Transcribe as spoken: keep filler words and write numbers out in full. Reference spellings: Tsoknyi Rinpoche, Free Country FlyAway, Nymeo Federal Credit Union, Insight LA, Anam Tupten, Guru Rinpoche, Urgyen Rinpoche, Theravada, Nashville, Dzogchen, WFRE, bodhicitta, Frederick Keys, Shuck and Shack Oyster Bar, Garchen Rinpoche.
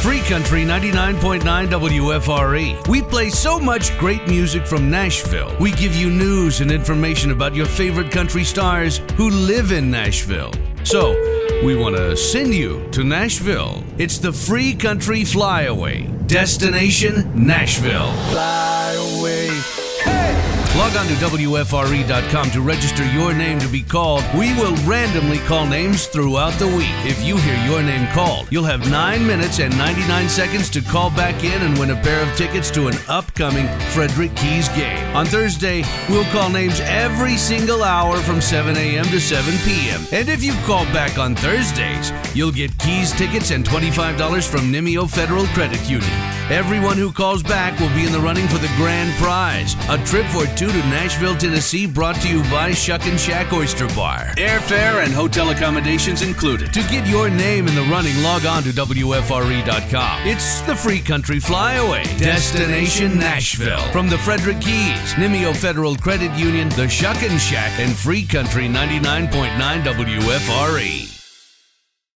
Free Country ninety-nine point nine W F R E. We play so much great music from Nashville. We give you news and information about your favorite country stars who live in Nashville. So, we want to send you to Nashville. It's the Free Country FlyAway. Destination Nashville. Fly away. Hey! Log on to W F R E dot com to register your name to be called. We will randomly call names throughout the week. If you hear your name called, you'll have nine minutes and ninety-nine seconds to call back in and win a pair of tickets to an upcoming Frederick Keys game. On Thursday, we'll call names every single hour from seven a.m. to seven p.m. And if you call back on Thursdays, you'll get Keys tickets and twenty-five dollars from Nymeo Federal Credit Union. Everyone who calls back will be in the running for the grand prize, a trip for two to Nashville, Tennessee, brought to you by Shuck and Shack Oyster Bar. Airfare and hotel accommodations included. To get your name in the running, log on to W F R E dot com. It's the Free Country Flyaway. Destination Nashville. From the Frederick Keys, Nymeo Federal Credit Union, the Shuck and Shack, and Free Country ninety-nine point nine W F R E.